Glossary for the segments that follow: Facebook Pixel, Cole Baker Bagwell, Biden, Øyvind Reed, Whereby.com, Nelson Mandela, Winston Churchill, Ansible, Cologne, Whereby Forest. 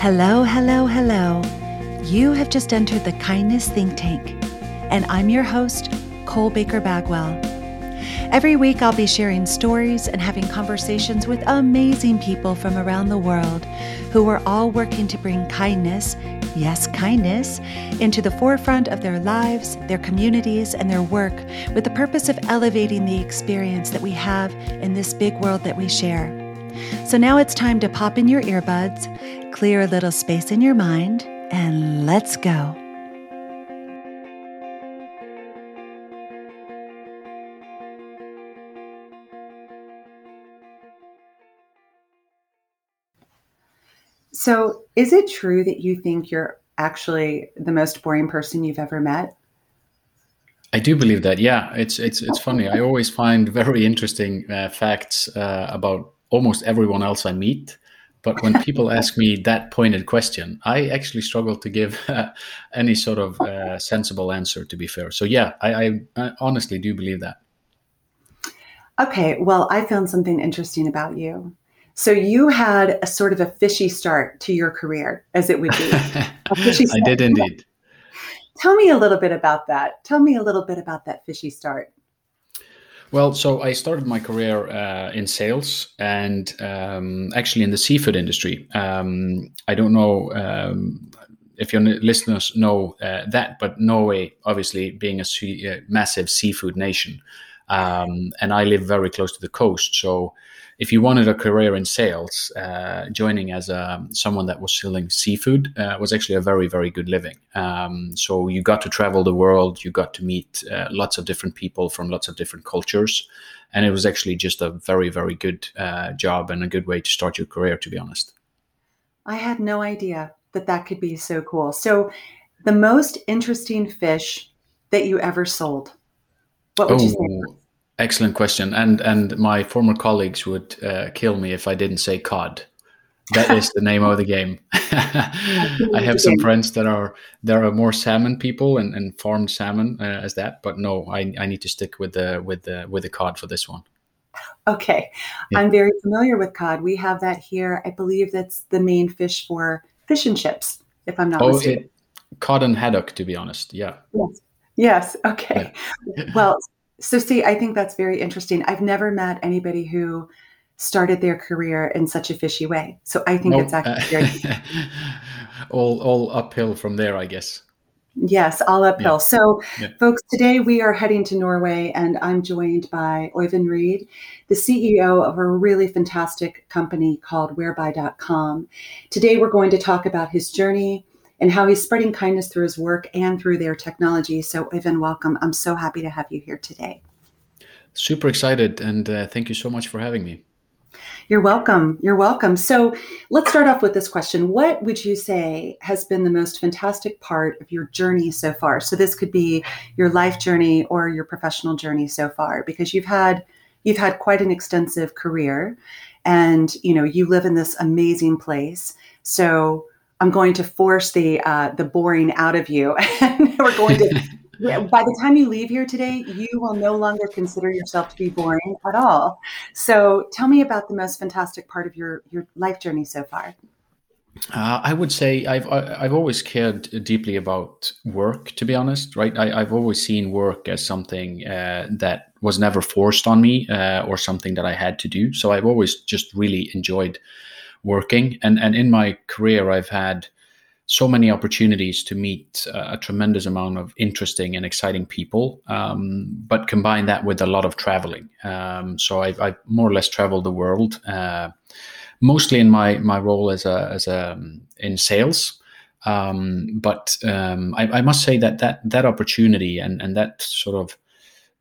Hello, hello, hello. You have just entered the Kindness Think Tank, and I'm your host, Cole Baker Bagwell. Every week I'll be sharing stories and having conversations with amazing people from around the world who are all working to bring kindness, yes, kindness, into the forefront of their lives, their communities, and their work with the purpose of elevating the experience that we have in this big world that we share. So now it's time to pop in your earbuds, clear a little space in your mind, and let's go. So, is it true that you think you're actually the most boring person you've ever met? I do believe that. Yeah, it's funny. I always find very interesting facts about almost everyone else I meet. But when people ask me that pointed question, I actually struggle to give any sort of sensible answer, to be fair. So yeah, I honestly do believe that. Okay, well, I found something interesting about you. So you had a sort of a fishy start to your career, as it would be. I did indeed. Tell me a little bit about that. Tell me a little bit about that fishy start. Well, so I started my career in sales and actually in the seafood industry. I don't know if your listeners know that, but Norway, obviously, being a massive seafood nation, and I live very close to the coast. So if you wanted a career in sales, joining as someone that was selling seafood was actually a very, very good living. So you got to travel the world. You got to meet lots of different people from lots of different cultures. And it was actually just a very, very good job and a good way to start your career, to be honest. I had no idea that could be so cool. So the most interesting fish that you ever sold, what would you say? Excellent question. And my former colleagues would kill me if I didn't say cod. That is the name of the game. I have some friends that are more salmon people and farmed salmon as that. But no, I need to stick with the cod for this one. Okay. Yeah. I'm very familiar with cod. We have that here. I believe that's the main fish for fish and chips, if I'm not mistaken. Cod and haddock, to be honest. Yeah. Yes. Okay. Yeah. Well, so see, I think that's very interesting. I've never met anybody who started their career in such a fishy way. So I think it's actually very all uphill from there, I guess. Yes, all uphill. Yeah. So Folks, today we are heading to Norway and I'm joined by Øyvind Reed, the CEO of a really fantastic company called Whereby.com. Today we're going to talk about his journey and how he's spreading kindness through his work and through their technology. So, Øyvind, welcome. I'm so happy to have you here today. Super excited, and thank you so much for having me. You're welcome. You're welcome. So let's start off with this question. What would you say has been the most fantastic part of your journey so far? So this could be your life journey or your professional journey so far, because you've had quite an extensive career and, you know, you live in this amazing place. So I'm going to force the boring out of you. And we're going to, by the time you leave here today, you will no longer consider yourself to be boring at all. So tell me about the most fantastic part of your life journey so far. I would say I've always cared deeply about work, to be honest, right? I've always seen work as something that was never forced on me or something that I had to do. So I've always just really enjoyed working. And in my career, I've had so many opportunities to meet a tremendous amount of interesting and exciting people, but combine that with a lot of traveling. So I've more or less traveled the world, mostly in my role as in sales. But I must say that opportunity and that sort of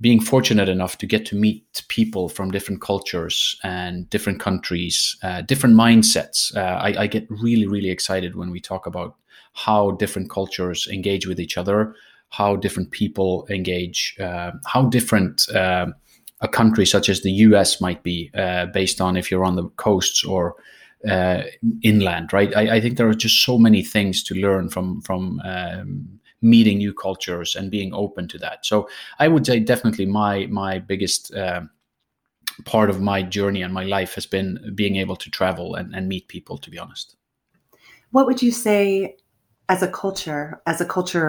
being fortunate enough to get to meet people from different cultures and different countries, different mindsets. I get really, really excited when we talk about how different cultures engage with each other, how different people engage, how different a country such as the US might be based on if you're on the coasts or inland, right? I think there are just so many things to learn from meeting new cultures and being open to that. So I would say definitely my biggest part of my journey and my life has been being able to travel and meet people, to be honest. what would you say as a culture,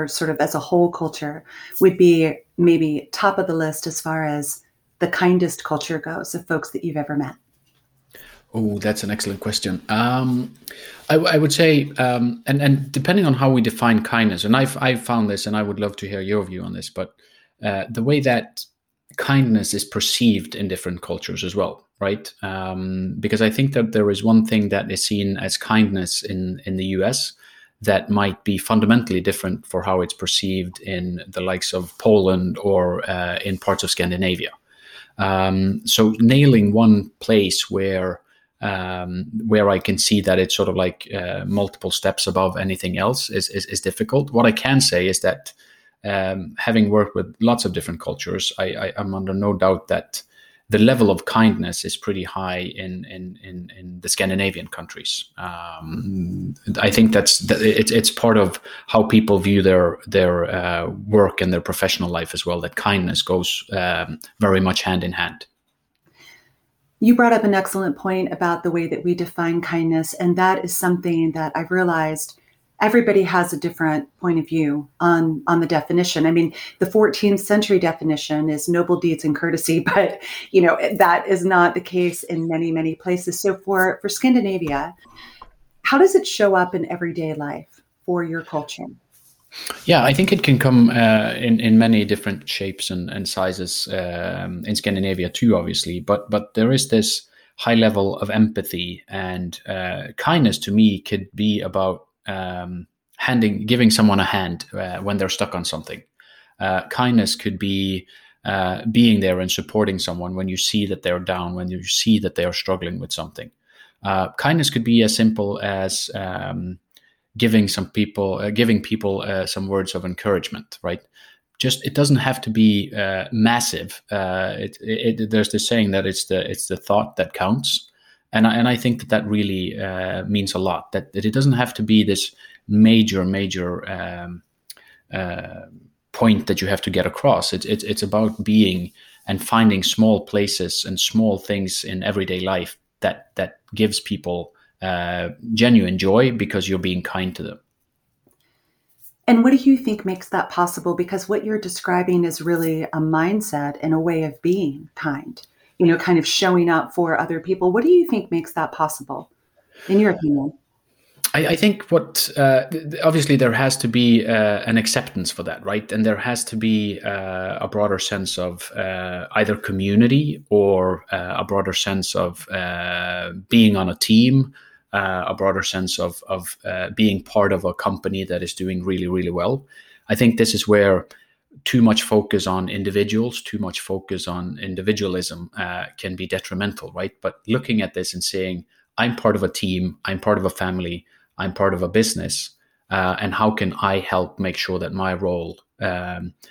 sort of as a whole culture, would be maybe top of the list as far as the kindest culture goes of folks that you've ever met? Oh, that's an excellent question. I would say, and depending on how we define kindness, and I've found this, and I would love to hear your view on this, but the way that kindness is perceived in different cultures as well, right? Because I think that there is one thing that is seen as kindness in the US that might be fundamentally different for how it's perceived in the likes of Poland or in parts of Scandinavia. So nailing one place where I can see that it's sort of like multiple steps above anything else is difficult. What I can say is that having worked with lots of different cultures, I'm under no doubt that the level of kindness is pretty high in the Scandinavian countries. I think it's part of how people view their work and their professional life as well, that kindness goes very much hand in hand. You brought up an excellent point about the way that we define kindness, and that is something that I've realized everybody has a different point of view on the definition. I mean, the 14th century definition is noble deeds and courtesy, but you know that is not the case in many, many places. So for Scandinavia, how does it show up in everyday life for your culture? Yeah, I think it can come in many different shapes and sizes in Scandinavia too, obviously. But there is this high level of empathy, and kindness to me could be about giving someone a hand when they're stuck on something. Kindness could be being there and supporting someone when you see that they're down, when you see that they are struggling with something. Kindness could be as simple as giving people some words of encouragement, right? Just, it doesn't have to be massive. There's this saying that it's the thought that counts, and I think that really means a lot. That it doesn't have to be this major point that you have to get across. It's about being and finding small places and small things in everyday life that gives people genuine joy because you're being kind to them. And what do you think makes that possible? Because what you're describing is really a mindset and a way of being kind, you know, kind of showing up for other people. What do you think makes that possible, in your opinion? I think obviously there has to be an acceptance for that, right? And there has to be a broader sense of either community or a broader sense of being on a team. A broader sense of being part of a company that is doing really, really well. I think this is where too much focus on individuals, too much focus on individualism can be detrimental, right? But looking at this and saying, I'm part of a team, I'm part of a family, I'm part of a business, and how can I help make sure that my role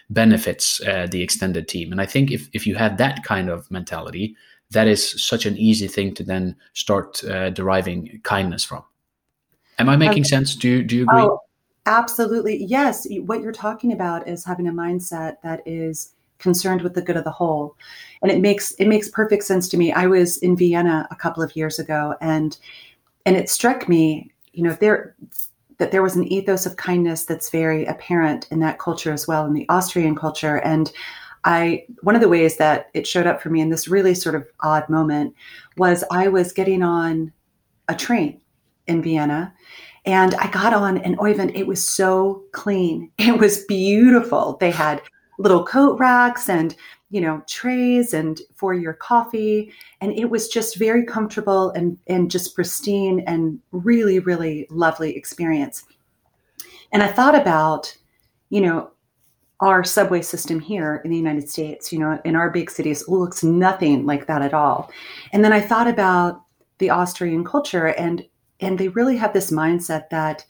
benefits the extended team? And I think if you had that kind of mentality, that is such an easy thing to then start deriving kindness from. Am I making sense? Do you agree? Oh, absolutely. Yes. What you're talking about is having a mindset that is concerned with the good of the whole. And it makes perfect sense to me. I was in Vienna a couple of years ago, and it struck me, you know, that there was an ethos of kindness that's very apparent in that culture as well, in the Austrian culture. And one of the ways that it showed up for me in this really sort of odd moment was I was getting on a train in Vienna, and I got on, and Øyvind, it was so clean. It was beautiful. They had little coat racks and, you know, trays and for your coffee. And it was just very comfortable and just pristine and really, really lovely experience. And I thought about, you know, our subway system here in the United States, you know, in our big cities, looks nothing like that at all. And then I thought about the Austrian culture, and they really have this mindset that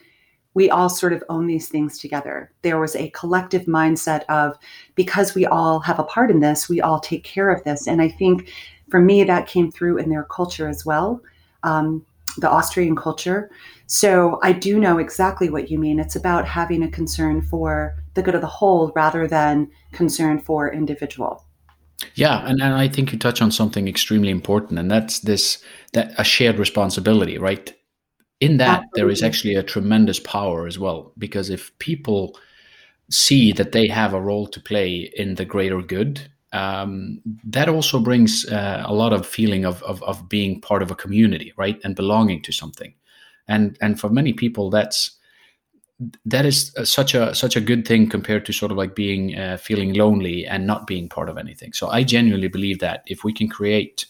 we all sort of own these things together. There was a collective mindset of, because we all have a part in this, we all take care of this. And I think for me, that came through in their culture as well, the Austrian culture. So I do know exactly what you mean. It's about having a concern for the good of the whole rather than concern for individual. Yeah. And I think you touch on something extremely important, and that's a shared responsibility, right? in that there is actually a tremendous power as well, because if people see that they have a role to play in the greater good, that also brings a lot of feeling of being part of a community, right, and belonging to something. And for many people, that is such a good thing compared to sort of like being feeling lonely and not being part of anything. So I genuinely believe that if we can create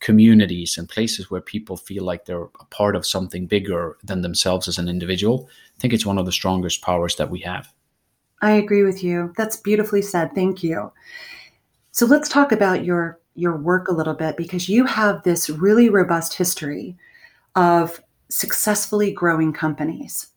communities and places where people feel like they're a part of something bigger than themselves as an individual, I think it's one of the strongest powers that we have. I agree with you. That's beautifully said. Thank you. So let's talk about your work a little bit, because you have this really robust history of successfully growing companies.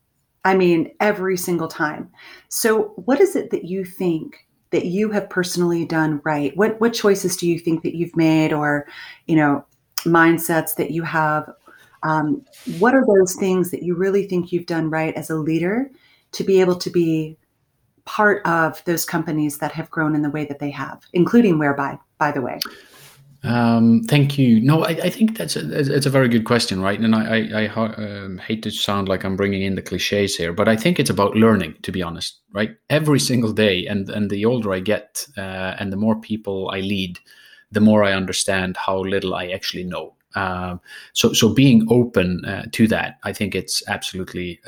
I mean, every single time. So what is it that you think that you have personally done right? What choices do you think that you've made, or, you know, mindsets that you have? What are those things that you really think you've done right as a leader to be able to be part of those companies that have grown in the way that they have, including Whereby, by the way? Thank you. No, I think it's a very good question, right? And I hate to sound like I'm bringing in the cliches here, but I think it's about learning, to be honest, right? Every single day, and the older I get and the more people I lead, the more I understand how little I actually know. So being open to that, I think it's absolutely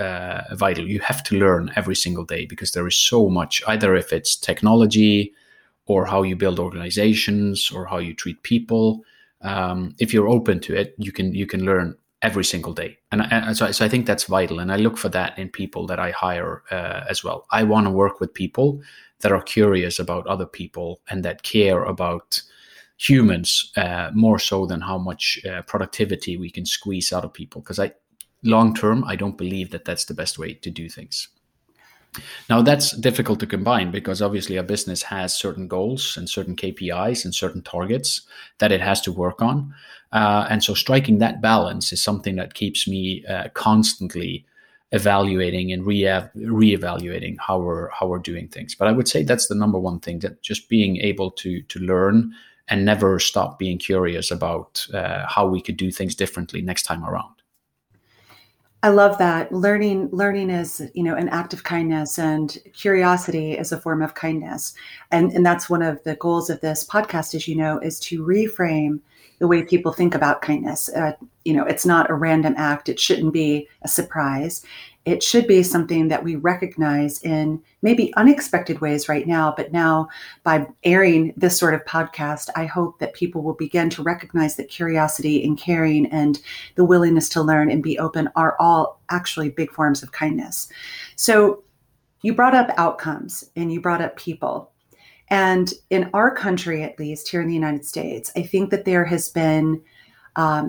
vital. You have to learn every single day, because there is so much, either if it's technology, or how you build organizations, or how you treat people. If you're open to it, you can learn every single day. And so I think that's vital. And I look for that in people that I hire as well. I want to work with people that are curious about other people and that care about humans more so than how much productivity we can squeeze out of people. Because long-term, I don't believe that that's the best way to do things. Now, that's difficult to combine, because obviously a business has certain goals and certain KPIs and certain targets that it has to work on. And so striking that balance is something that keeps me constantly evaluating and reevaluating how we're doing things. But I would say that's the number one thing, that just being able to learn and never stop being curious about how we could do things differently next time around. I love that. Learning is, you know, an act of kindness, and curiosity is a form of kindness. And that's one of the goals of this podcast, as you know, is to reframe the way people think about kindness. You know, it's not a random act. It shouldn't be a surprise. It should be something that we recognize in maybe unexpected ways right now. But now, by airing this sort of podcast, I hope that people will begin to recognize that curiosity and caring and the willingness to learn and be open are all actually big forms of kindness. So you brought up outcomes and you brought up people. And in our country, at least here in the United States, I think that there has been a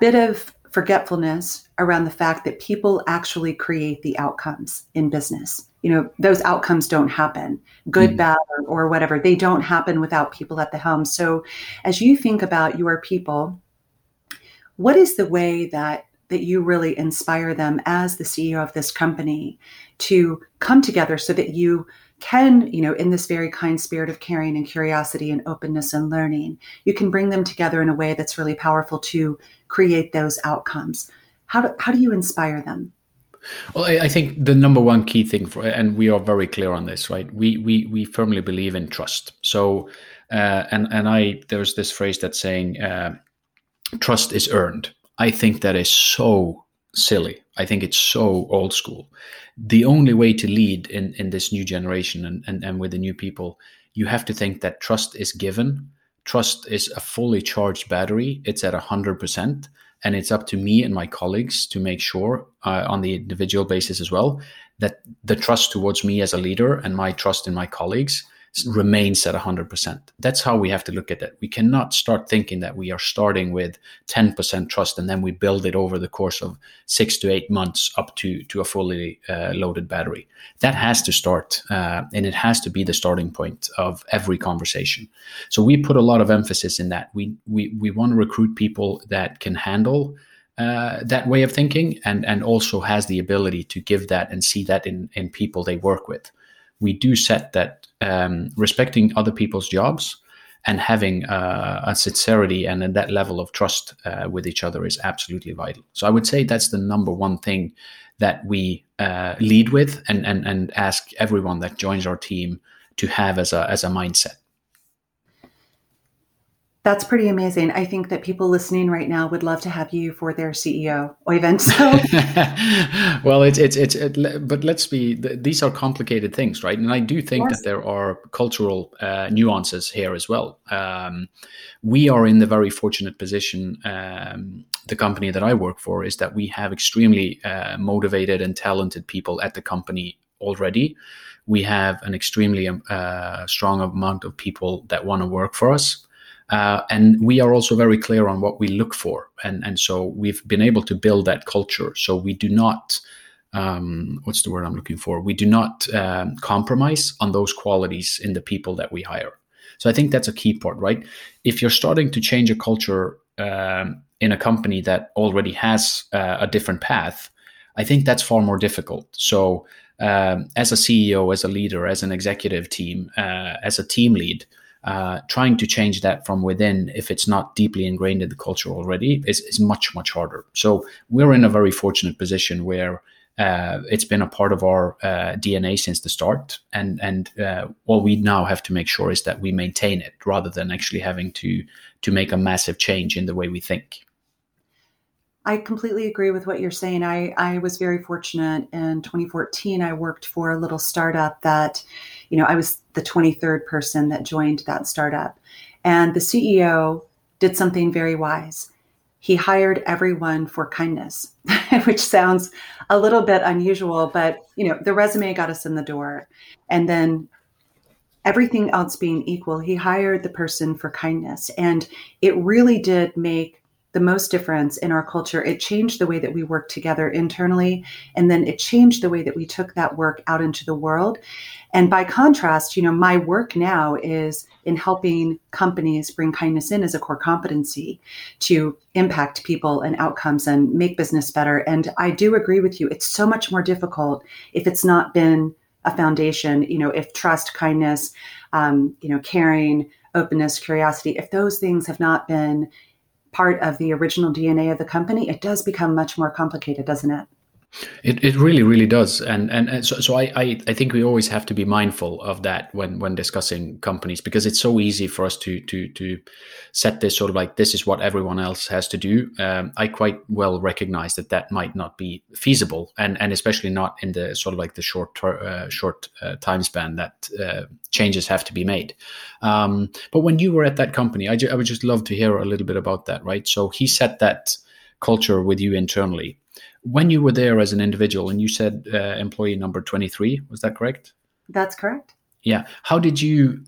bit of forgetfulness around the fact that people actually create the outcomes in business. You know, those outcomes don't happen, good, bad, or whatever. They don't happen without people at the helm. So as you think about your people, what is the way that you really inspire them as the CEO of this company to come together so that you can, you know, in this very kind spirit of caring and curiosity and openness and learning, you can bring them together in a way that's really powerful to create those outcomes? How do you inspire them? Well, I think the number one key thing, and we are very clear on this, right? We firmly believe in trust. So, and there's this phrase that's saying, trust is earned. I think that is so silly. I think it's so old school. The only way to lead in this new generation and with the new people, you have to think that trust is given. Trust is a fully charged battery. It's at 100%. And it's up to me and my colleagues to make sure on the individual basis as well, that the trust towards me as a leader and my trust in my colleagues remains at 100%. That's how we have to look at that. We cannot start thinking that we are starting with 10% trust and then we build it over the course of 6 to 8 months up to a fully loaded battery. That has to start, and it has to be the starting point of every conversation. So we put a lot of emphasis in that. We want to recruit people that can handle that way of thinking and also has the ability to give that and see that in people they work with. We do set that respecting other people's jobs and having a sincerity and that level of trust with each other is absolutely vital. So I would say that's the number one thing that we lead with and ask everyone that joins our team to have as a mindset. That's pretty amazing. I think that people listening right now would love to have you for their CEO, Øyvind. So. Well, but let's be, these are complicated things, right? And I do think that there are cultural nuances here as well. We are in the very fortunate position, the company that I work for, is that we have extremely motivated and talented people at the company already. We have an extremely strong amount of people that want to work for us. And we are also very clear on what we look for. And so we've been able to build that culture. So we do not, what's the word I'm looking for? We do not compromise on those qualities in the people that we hire. So I think that's a key part, right? If you're starting to change a culture in a company that already has a different path, I think that's far more difficult. So as a CEO, as a leader, as an executive team, as a team lead, trying to change that from within, if it's not deeply ingrained in the culture already, is much, much harder. So we're in a very fortunate position where it's been a part of our DNA since the start. And what we now have to make sure is that we maintain it rather than actually having to make a massive change in the way we think. I completely agree with what you're saying. I was very fortunate. In 2014, I worked for a little startup that, I was the 23rd person that joined that startup. And the CEO did something very wise. He hired everyone for kindness, which sounds a little bit unusual, but the resume got us in the door. And then everything else being equal, he hired the person for kindness. And it really did make the most difference in our culture. It changed the way that we work together internally, and then it changed the way that we took that work out into the world. And by contrast, my work now is in helping companies bring kindness in as a core competency to impact people and outcomes and make business better. And I do agree with you. It's so much more difficult if it's not been a foundation, if trust, kindness, caring, openness, curiosity, if those things have not been part of the original DNA of the company, it does become much more complicated, doesn't it? It really, really does. And so I think we always have to be mindful of that when discussing companies, because it's so easy for us to set this sort of like, this is what everyone else has to do. I quite well recognize that might not be feasible, and especially not in the sort of like the short time span that changes have to be made. But when you were at that company, I would just love to hear a little bit about that, right? So he set that culture with you internally. When you were there as an individual, and you said employee number 23, was that correct? That's correct. Yeah. How did you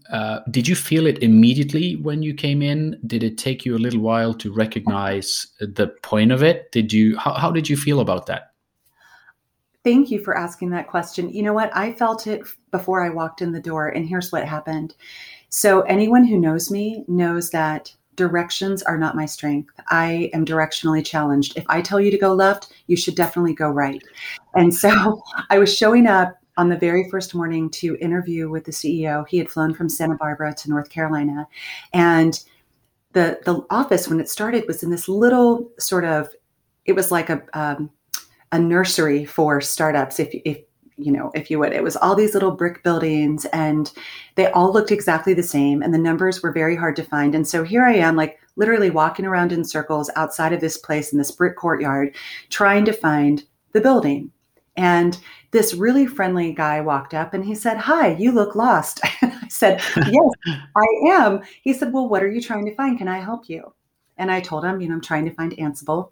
feel it immediately when you came in? Did it take you a little while to recognize the point of it? How did you feel about that? Thank you for asking that question. You know what? I felt it before I walked in the door, and here's what happened. So anyone who knows me knows that directions are not my strength. I am directionally challenged. If I tell you to go left, you should definitely go right. And so I was showing up on the very first morning to interview with the CEO. He had flown from Santa Barbara to North Carolina. And the office, when it started, was in this little sort of, it was like a nursery for startups, if you would. It was all these little brick buildings, and they all looked exactly the same, and the numbers were very hard to find. And so here I am, like literally walking around in circles outside of this place in this brick courtyard, trying to find the building. And this really friendly guy walked up and he said, "Hi, you look lost." I said, "Yes, I am." He said, "Well, what are you trying to find? Can I help you?" And I told him, I'm trying to find Ansible.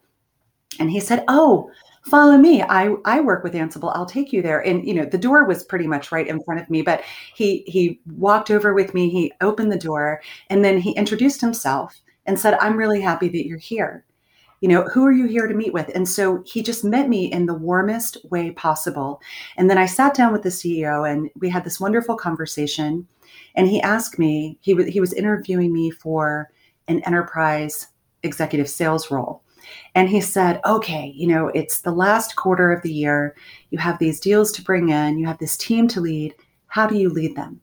And he said, "Oh, follow me. I work with Ansible. I'll take you there." And, the door was pretty much right in front of me, but he walked over with me. He opened the door, and then he introduced himself and said, "I'm really happy that you're here. Who are you here to meet with?" And so he just met me in the warmest way possible. And then I sat down with the CEO, and we had this wonderful conversation. And he asked me, he was interviewing me for an enterprise executive sales role. And he said, "Okay, it's the last quarter of the year. You have these deals to bring in. You have this team to lead. How do you lead them?"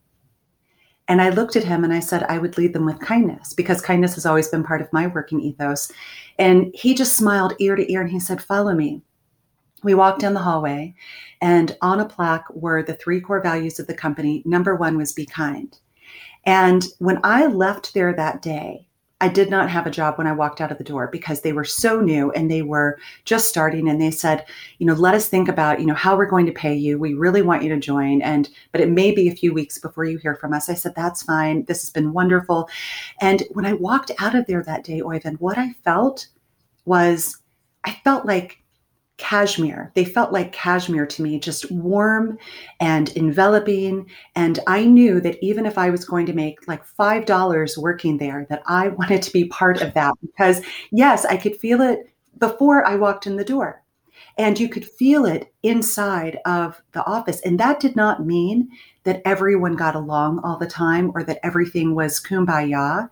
And I looked at him and I said, I would lead them with kindness, because kindness has always been part of my working ethos. And he just smiled ear to ear and he said, follow me. We walked down the hallway, and on a plaque were the three core values of the company. Number one was be kind. And when I left there that day, I did not have a job when I walked out of the door, because they were so new and they were just starting. And they said, you know, let us think about, you know, how we're going to pay you. We really want you to join. But it may be a few weeks before you hear from us. I said, that's fine. This has been wonderful. And when I walked out of there that day, Øyvind, what I felt was, I felt like cashmere. They felt like cashmere to me, just warm and enveloping. And I knew that even if I was going to make like $5 working there, that I wanted to be part of that, because yes, I could feel it before I walked in the door, and you could feel it inside of the office. And that did not mean that everyone got along all the time or that everything was kumbaya.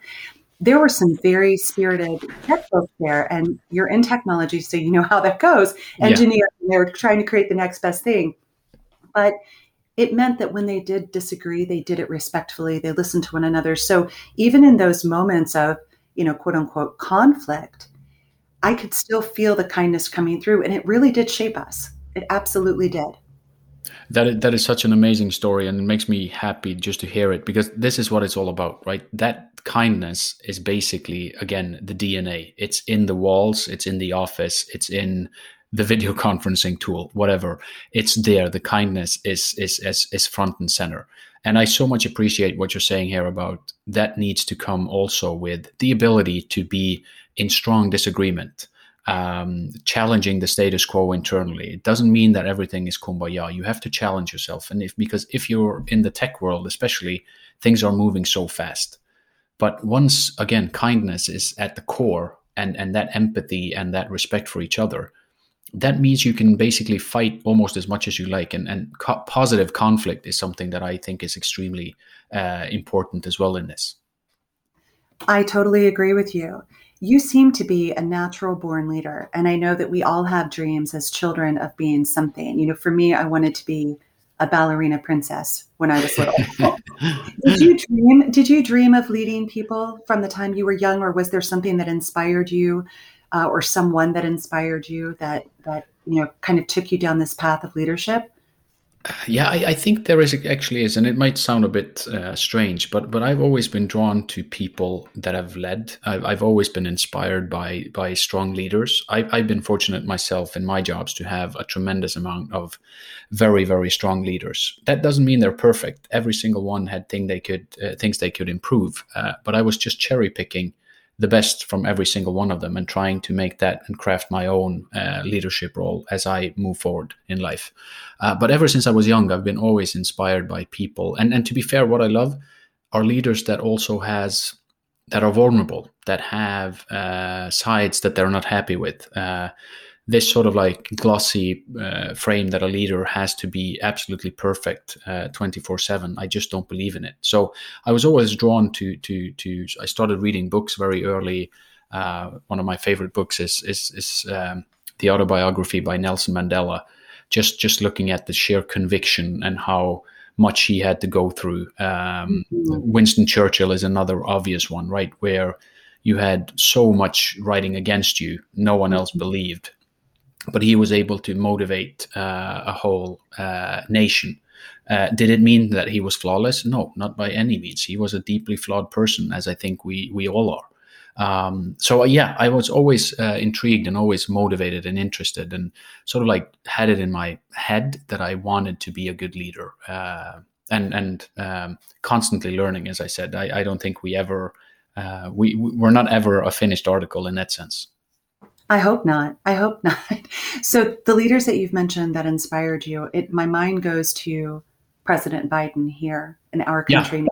There were some very spirited tech folks there, and you're in technology, so you know how that goes. Engineering, they're trying to create the next best thing. But it meant that when they did disagree, they did it respectfully. They listened to one another. So even in those moments of, you know, quote unquote conflict, I could still feel the kindness coming through, and it really did shape us. It absolutely did. That is such an amazing story, and it makes me happy just to hear it, because this is what it's all about, right? That kindness is basically, again, the DNA. It's in the walls, it's in the office, it's in the video conferencing tool, whatever. It's there. The kindness is front and center. And I so much appreciate what you're saying here about that needs to come also with the ability to be in strong disagreement. Challenging the status quo internally. It doesn't mean that everything is kumbaya. You have to challenge yourself. And because if you're in the tech world, especially, things are moving so fast. But once again, kindness is at the core, and that empathy and that respect for each other, that means you can basically fight almost as much as you like. And positive conflict is something that I think is extremely important as well in this. I totally agree with you. You seem to be a natural born leader. And I know that we all have dreams as children of being something. You know, for me, I wanted to be a ballerina princess when I was little. Did you dream of leading people from the time you were young, or was there something that inspired you or someone that inspired you that, you know, kind of took you down this path of leadership? Yeah, I think there actually is, and it might sound a bit strange, but I've always been drawn to people that have led. I've always been inspired by strong leaders. I've been fortunate myself in my jobs to have a tremendous amount of very, very strong leaders. That doesn't mean they're perfect. Every single one had things they could improve, but I was just cherry picking the best from every single one of them and trying to make that and craft my own leadership role as I move forward in life. But ever since I was young, I've been always inspired by people. And to be fair, what I love are leaders that also that are vulnerable, that have sides that they're not happy with. This sort of like glossy frame that a leader has to be absolutely perfect 24/7. I just don't believe in it. So I was always drawn to. I started reading books very early. One of my favorite books is the autobiography by Nelson Mandela. Just looking at the sheer conviction and how much he had to go through. Winston Churchill is another obvious one, right? Where you had so much writing against you, no one else believed. But he was able to motivate a whole nation. Did it mean that he was flawless? No, not by any means. He was a deeply flawed person, as I think we all are. So, I was always intrigued and always motivated and interested, and sort of like had it in my head that I wanted to be a good leader and constantly learning, as I said. I don't think we ever... we're not ever a finished article in that sense. I hope not. So the leaders that you've mentioned that inspired you, my mind goes to President Biden here in our country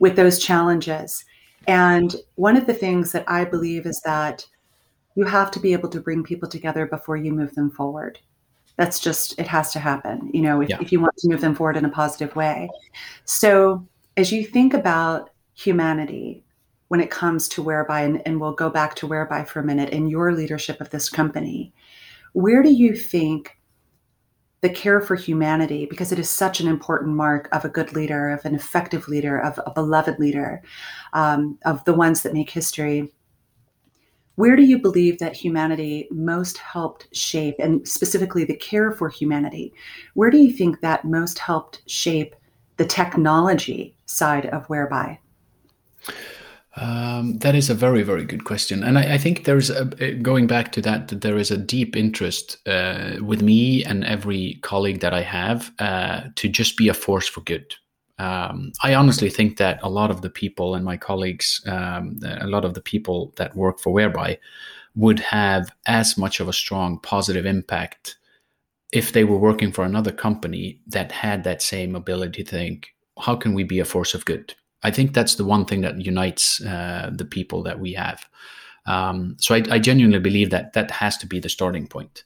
with those challenges. And one of the things that I believe is that you have to be able to bring people together before you move them forward. That's just, it has to happen, you know, if you want to move them forward in a positive way. So as you think about humanity, when it comes to Whereby, and we'll go back to Whereby for a minute, in your leadership of this company, where do you think the care for humanity, because it is such an important mark of a good leader, of an effective leader, of a beloved leader, of the ones that make history. Where do you believe that humanity most helped shape, and specifically the care for humanity, where do you think that most helped shape the technology side of Whereby? That is a very, very good question. And I think there's, going back to that, there is a deep interest with me and every colleague that I have to just be a force for good. I honestly think that a lot of the people and my colleagues, a lot of the people that work for Whereby would have as much of a strong positive impact if they were working for another company that had that same ability to think, how can we be a force of good? I think that's the one thing that unites the people that we have. So I genuinely believe that has to be the starting point.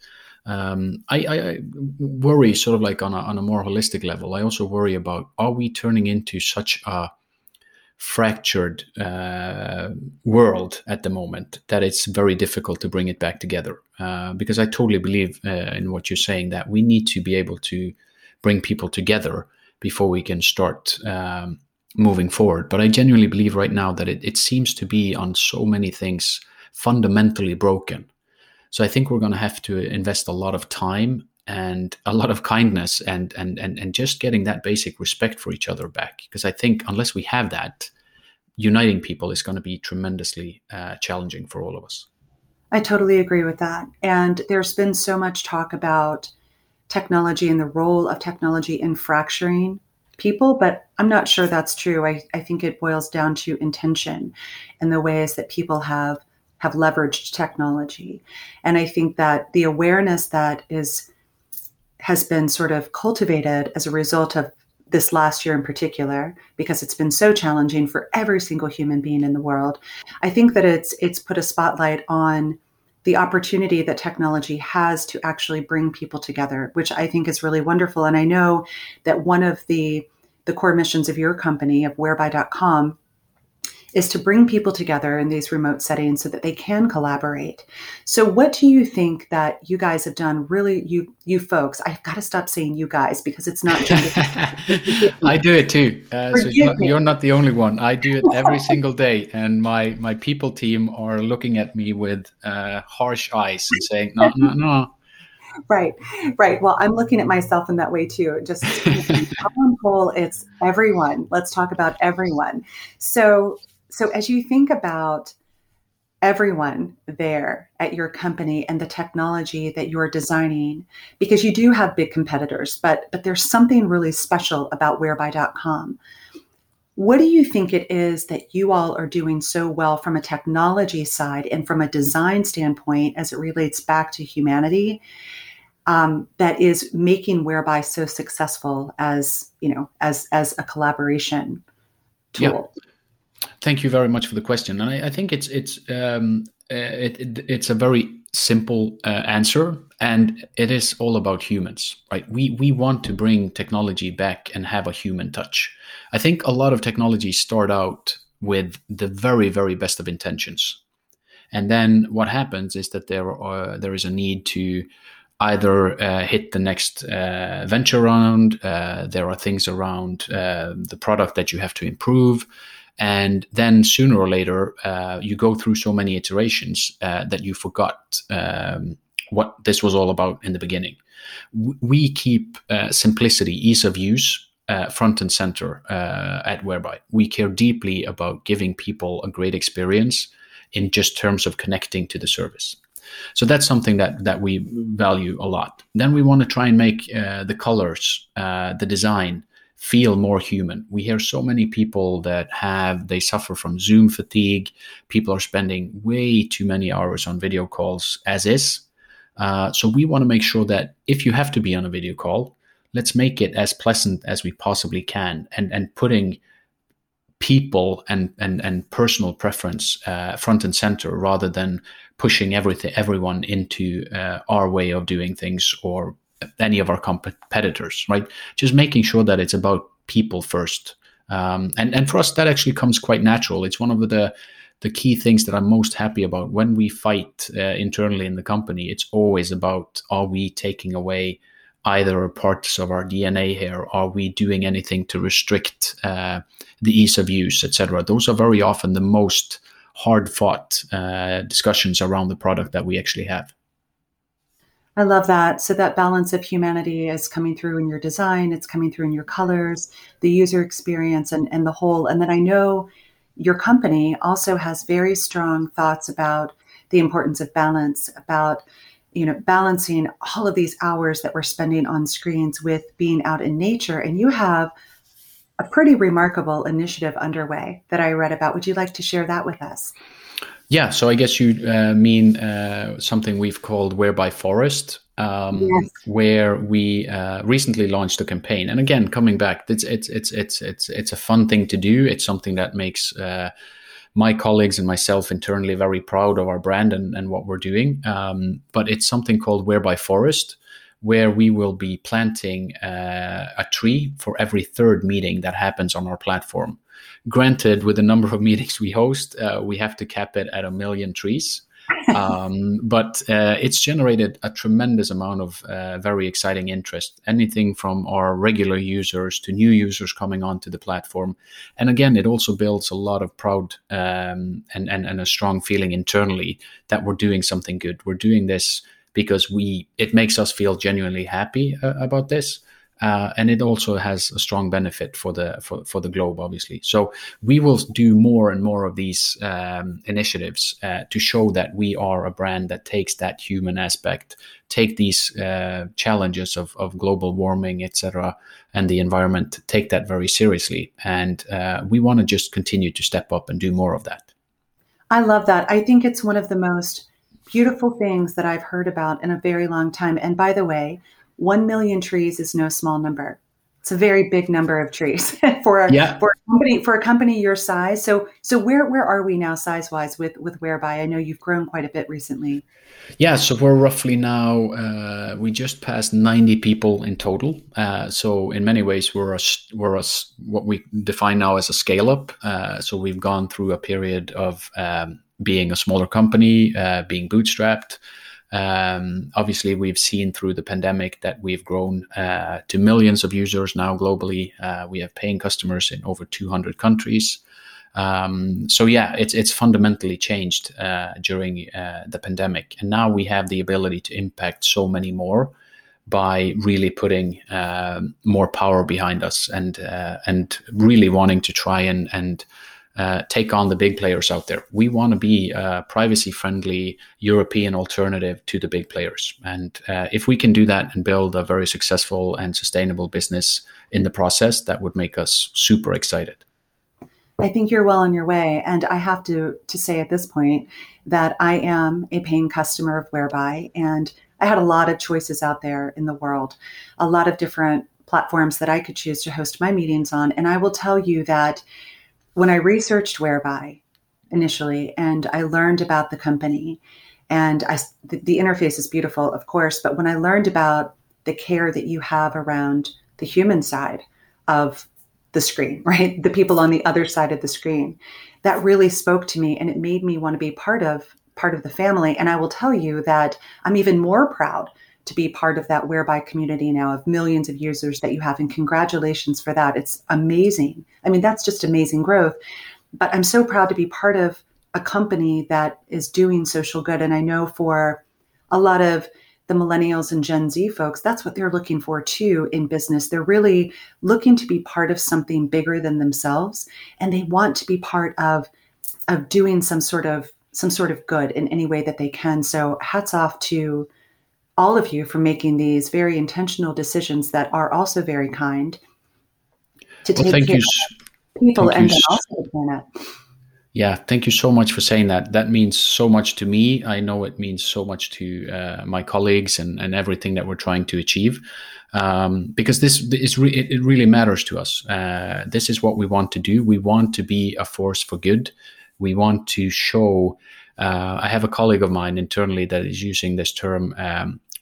I worry sort of like on a more holistic level. I also worry about, are we turning into such a fractured world at the moment that it's very difficult to bring it back together? Because I totally believe in what you're saying, that we need to be able to bring people together before we can start moving forward. But I genuinely believe right now that it seems to be on so many things fundamentally broken. So I think we're going to have to invest a lot of time and a lot of kindness and just getting that basic respect for each other back. Because I think unless we have that, uniting people is going to be tremendously challenging for all of us. I totally agree with that. And there's been so much talk about technology and the role of technology in fracturing people, but I'm not sure that's true. I think it boils down to intention and the ways that people have leveraged technology. And I think that the awareness that has been sort of cultivated as a result of this last year in particular, because it's been so challenging for every single human being in the world, I think that it's put a spotlight on the opportunity that technology has to actually bring people together, which I think is really wonderful. And I know that one of the core missions of your company, of Whereby.com, is to bring people together in these remote settings so that they can collaborate. So what do you think that you guys have done, really, you folks? I've got to stop saying you guys because it's not gender. I do it too. So you're not the only one. I do it every single day. And my people team are looking at me with harsh eyes and saying, no. Right. Well, I'm looking at myself in that way too. Just on whole, it's everyone. Let's talk about everyone. So as you think about everyone there at your company and the technology that you're designing, because you do have big competitors, but there's something really special about Whereby.com. What do you think it is that you all are doing so well from a technology side and from a design standpoint as it relates back to humanity, that is making Whereby so successful as a collaboration tool? Yeah. Thank you very much for the question. And I think it's a very simple answer, and it is all about humans, right? We want to bring technology back and have a human touch. I think a lot of technologies start out with the very, very best of intentions. And then what happens is that there is a need to either hit the next venture round. There are things around the product that you have to improve. And then sooner or later, you go through so many iterations that you forgot what this was all about in the beginning. We keep simplicity, ease of use front and center at Whereby. We care deeply about giving people a great experience in just terms of connecting to the service. So that's something that we value a lot. Then we want to try and make the colors, the design, feel more human. We hear so many people that they suffer from Zoom fatigue. People are spending way too many hours on video calls as is. So we want to make sure that if you have to be on a video call, let's make it as pleasant as we possibly can, and putting people and personal preference front and center rather than pushing everyone into our way of doing things or any of our competitors, right? Just making sure that it's about people first. And for us, that actually comes quite natural. It's one of the key things that I'm most happy about when we fight internally in the company. It's always about, are we taking away either parts of our DNA here? Are we doing anything to restrict the ease of use, etc.? Those are very often the most hard-fought discussions around the product that we actually have. I love that. So that balance of humanity is coming through in your design, it's coming through in your colors, the user experience, and the whole. And then I know your company also has very strong thoughts about the importance of balance, about, you know, balancing all of these hours that we're spending on screens with being out in nature. And you have a pretty remarkable initiative underway that I read about. Would you like to share that with us? Yeah, so I guess you mean something we've called Whereby Forest, yes, where we recently launched a campaign. And again, coming back, it's a fun thing to do. It's something that makes my colleagues and myself internally very proud of our brand and what we're doing. But it's something called Whereby Forest, where we will be planting a tree for every third meeting that happens on our platform. Granted, with the number of meetings we host, we have to cap it at 1 million trees. But it's generated a tremendous amount of very exciting interest, anything from our regular users to new users coming onto the platform. And again, it also builds a lot of proud and a strong feeling internally that we're doing something good. We're doing this because it makes us feel genuinely happy about this. And it also has a strong benefit for the globe, obviously. So we will do more and more of these initiatives to show that we are a brand that takes that human aspect, take these challenges of global warming, etc., and the environment, take that very seriously. And we want to just continue to step up and do more of that. I love that. I think it's one of the most beautiful things that I've heard about in a very long time. And by the way, 1 million trees is no small number. It's a very big number of trees for a company your size. So where are we now size-wise with Whereby? I know you've grown quite a bit recently. Yeah, so we're roughly now, we just passed 90 people in total. So in many ways, we're what we define now as a scale-up. So we've gone through a period of being a smaller company, being bootstrapped. Obviously, we've seen through the pandemic that we've grown to millions of users now globally. We have paying customers in over 200 countries. So yeah, it's fundamentally changed during the pandemic. And now we have the ability to impact so many more by really putting more power behind us and really wanting to try and take on the big players out there. We want to be a privacy-friendly European alternative to the big players. And if we can do that and build a very successful and sustainable business in the process, that would make us super excited. I think you're well on your way. And I have to say at this point that I am a paying customer of Whereby. And I had a lot of choices out there in the world, a lot of different platforms that I could choose to host my meetings on. And I will tell you that when I researched Whereby initially, and I learned about the company, and the interface is beautiful, of course, but when I learned about the care that you have around the human side of the screen, right, the people on the other side of the screen, that really spoke to me, and it made me want to be part of the family. And I will tell you that I'm even more proud to be part of that Whereby community now of millions of users that you have. And congratulations for that. It's amazing. I mean, that's just amazing growth. But I'm so proud to be part of a company that is doing social good. And I know for a lot of the millennials and Gen Z folks, that's what they're looking for too in business. They're really looking to be part of something bigger than themselves. And they want to be part of doing some sort of good in any way that they can. So hats off to all of you for making these very intentional decisions that are also very kind to take care of people and then also the planet. Yeah, thank you so much for saying that. That means so much to me. I know it means so much to my colleagues and everything that we're trying to achieve, because it really matters to us. This is what we want to do. We want to be a force for good. We want to show. I have a colleague of mine internally that is using this term.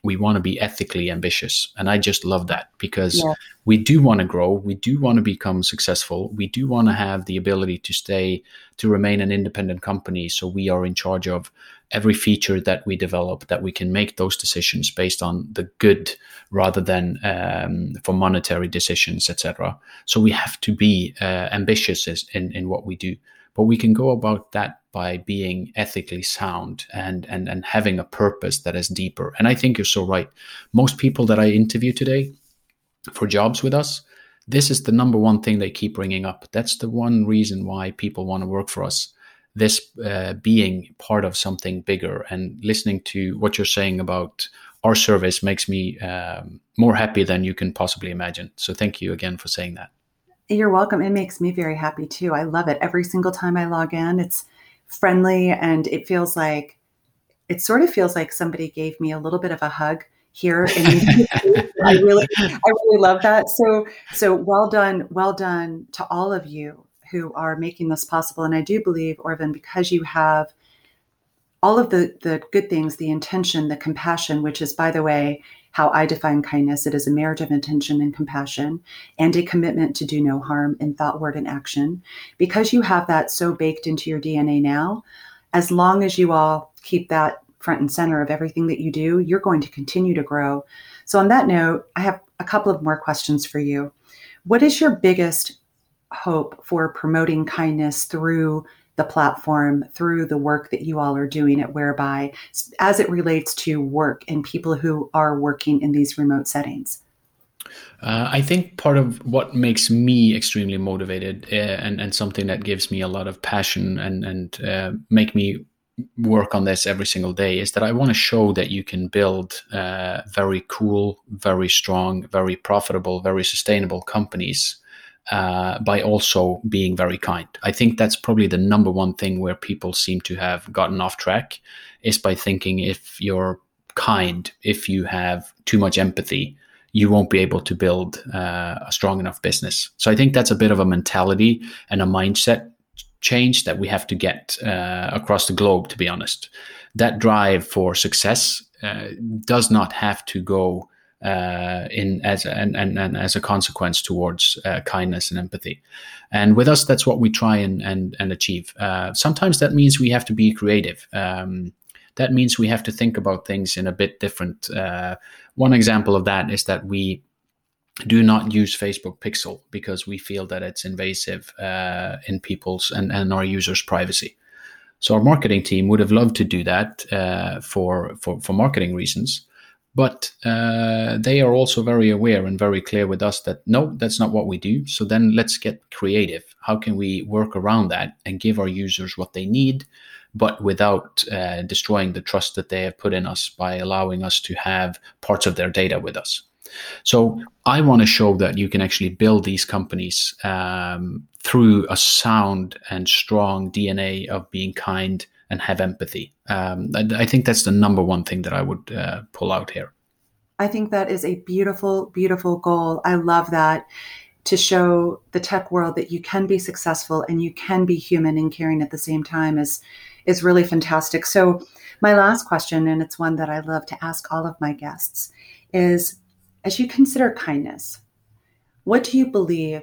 We want to be ethically ambitious. And I just love that because we do want to grow. We do want to become successful. We do want to have the ability to remain an independent company. So we are in charge of every feature that we develop, that we can make those decisions based on the good rather than for monetary decisions, etc. So we have to be ambitious in what we do. But we can go about that by being ethically sound and having a purpose that is deeper. And I think you're so right. Most people that I interview today for jobs with us, this is the number one thing they keep bringing up. That's the one reason why people want to work for us. This being part of something bigger, and listening to what you're saying about our service makes me more happy than you can possibly imagine. So thank you again for saying that. You're welcome. It makes me very happy too. I love it. Every single time I log in, it's friendly, and it feels like, it sort of feels like somebody gave me a little bit of a hug here. I really love that. So well done to all of you who are making this possible. And I do believe, Øyvind, because you have all of the good things, the intention, the compassion, which is, by the way, how I define kindness. It is a marriage of intention and compassion and a commitment to do no harm in thought, word, and action. Because you have that so baked into your DNA now, as long as you all keep that front and center of everything that you do, you're going to continue to grow. So on that note, I have a couple of more questions for you. What is your biggest hope for promoting kindness through the platform, through the work that you all are doing at Whereby, as it relates to work and people who are working in these remote settings? I think part of what makes me extremely motivated and something that gives me a lot of passion and make me work on this every single day is that I want to show that you can build very cool, very strong, very profitable, very sustainable companies by also being very kind. I think that's probably the number one thing where people seem to have gotten off track, is by thinking if you're kind, if you have too much empathy, you won't be able to build a strong enough business. So I think that's a bit of a mentality and a mindset change that we have to get across the globe, to be honest. That drive for success does not have to go as a consequence towards kindness and empathy. And with us, that's what we try and achieve. Sometimes that means we have to be creative. That means we have to think about things in a bit different. One example of that is that we do not use Facebook Pixel because we feel that it's invasive in people's and our users' privacy. So our marketing team would have loved to do that for marketing reasons. But they are also very aware and very clear with us that, no, that's not what we do. So then let's get creative. How can we work around that and give our users what they need, but without destroying the trust that they have put in us by allowing us to have parts of their data with us? So I want to show that you can actually build these companies through a sound and strong DNA of being kind and have empathy. I think that's the number one thing that I would pull out here. I think that is a beautiful, beautiful goal. I love that, to show the tech world that you can be successful and you can be human and caring at the same time is really fantastic. So my last question, and it's one that I love to ask all of my guests, is, as you consider kindness, what do you believe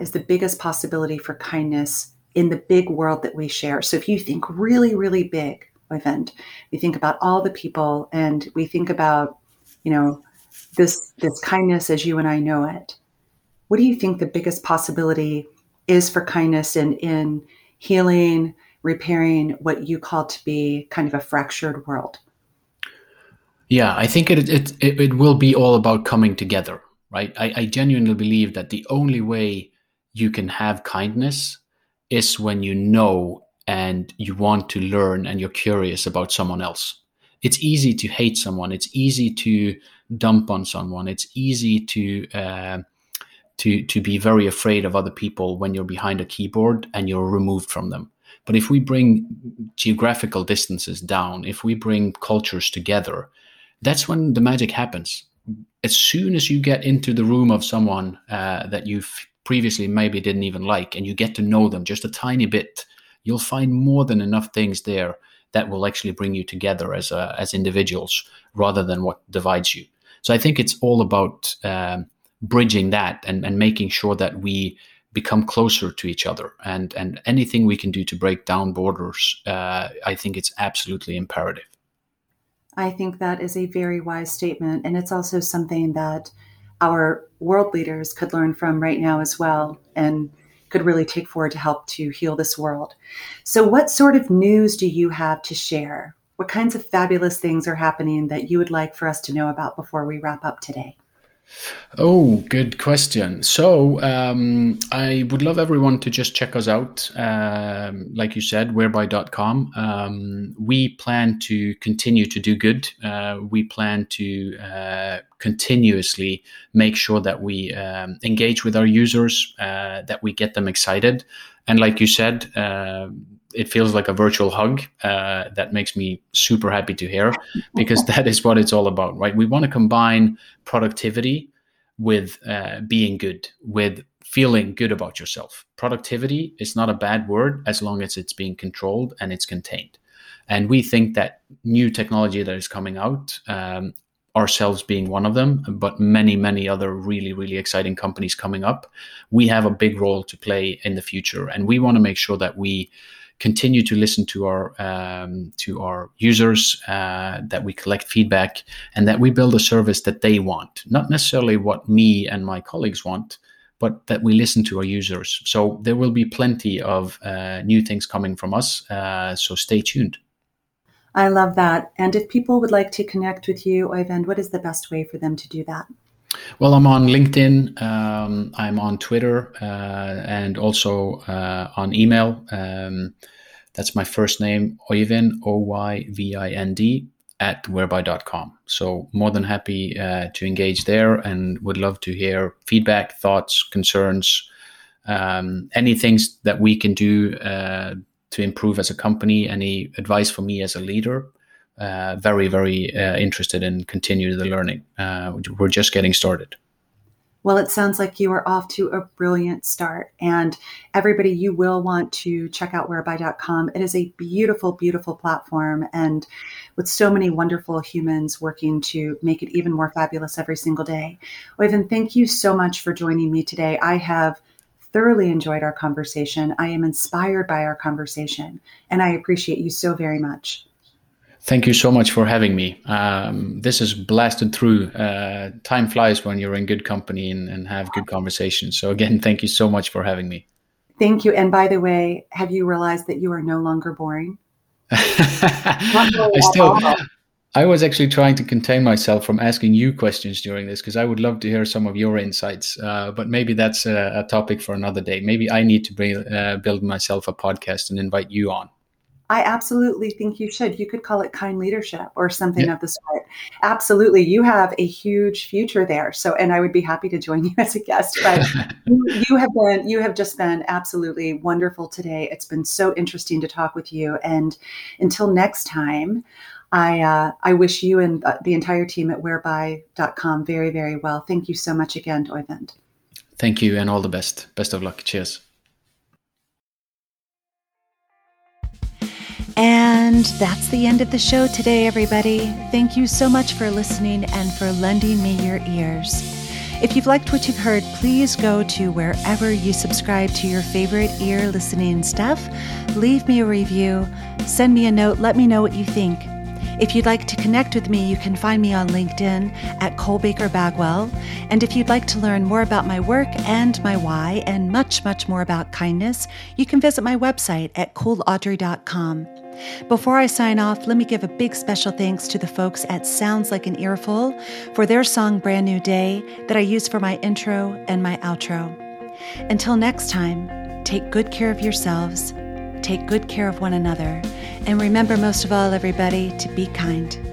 is the biggest possibility for kindness in the big world that we share? So if you think really, really big, Øyvind, we think about all the people and we think about, you know, this kindness as you and I know it. What do you think the biggest possibility is for kindness in healing, repairing what you call to be kind of a fractured world? Yeah, I think it will be all about coming together, right? I genuinely believe that the only way you can have kindness is when you know and you want to learn and you're curious about someone else. It's easy to hate someone. It's easy to dump on someone. It's easy to be very afraid of other people when you're behind a keyboard and you're removed from them. But if we bring geographical distances down, if we bring cultures together, that's when the magic happens. As soon as you get into the room of someone that you've previously maybe didn't even like, and you get to know them just a tiny bit, you'll find more than enough things there that will actually bring you together as individuals rather than what divides you. So I think it's all about bridging that and making sure that we become closer to each other. And anything we can do to break down borders, I think it's absolutely imperative. I think that is a very wise statement. And it's also something that our world leaders could learn from right now as well, and could really take forward to help to heal this world. So what sort of news do you have to share? What kinds of fabulous things are happening that you would like for us to know about before we wrap up today? Oh, good question. So I would love everyone to just check us out. Like you said, Whereby.com. We plan to continue to do good. We plan to continuously make sure that we engage with our users, that we get them excited. And like you said, it feels like a virtual hug. That makes me super happy to hear, because that is what it's all about, right? We want to combine productivity with being good, with feeling good about yourself. Productivity is not a bad word as long as it's being controlled and it's contained. And we think that new technology that is coming out, ourselves being one of them, but many, many other really, really exciting companies coming up, we have a big role to play in the future. And we want to make sure that we continue to listen to our users, that we collect feedback, and that we build a service that they want, not necessarily what me and my colleagues want, but that we listen to our users. So there will be plenty of new things coming from us. So stay tuned. I love that. And if people would like to connect with you, Øyvind, what is the best way for them to do that? Well, I'm on LinkedIn, I'm on Twitter, and also on email. That's my first name, Øyvind, Oyvind, at whereby.com. So more than happy to engage there, and would love to hear feedback, thoughts, concerns, any things that we can do to improve as a company, any advice for me as a leader. Very, very interested in continue the learning. We're just getting started. Well, it sounds like you are off to a brilliant start. And everybody, you will want to check out whereby.com. It is a beautiful, beautiful platform, and with so many wonderful humans working to make it even more fabulous every single day. Øyvind, thank you so much for joining me today. I have thoroughly enjoyed our conversation. I am inspired by our conversation, and I appreciate you so very much. Thank you so much for having me. This is blasted through. Time flies when you're in good company and have good conversations. So again, thank you so much for having me. Thank you. And by the way, have you realized that you are no longer boring? I was actually trying to contain myself from asking you questions during this, because I would love to hear some of your insights. But maybe that's a topic for another day. Maybe I need to build myself a podcast and invite you on. I absolutely think you should. You could call it Kind Leadership or something of the sort. Absolutely. You have a huge future there. So, and I would be happy to join you as a guest, but you have just been absolutely wonderful today. It's been so interesting to talk with you. And until next time, I wish you and the entire team at whereby.com very, very well. Thank you so much again, Øyvind. Thank you, and all the best. Best of luck. Cheers. And that's the end of the show today, everybody. Thank you so much for listening and for lending me your ears. If you've liked what you've heard, please go to wherever you subscribe to your favorite ear listening stuff. Leave me a review, send me a note, let me know what you think. If you'd like to connect with me, you can find me on LinkedIn at Cole Baker Bagwell. And if you'd like to learn more about my work and my why, and much, much more about kindness, you can visit my website at ColeAudrey.com. Before I sign off, let me give a big special thanks to the folks at Sounds Like an Earful for their song Brand New Day that I use for my intro and my outro. Until next time, take good care of yourselves. Take good care of one another. And remember, most of all, everybody, to be kind.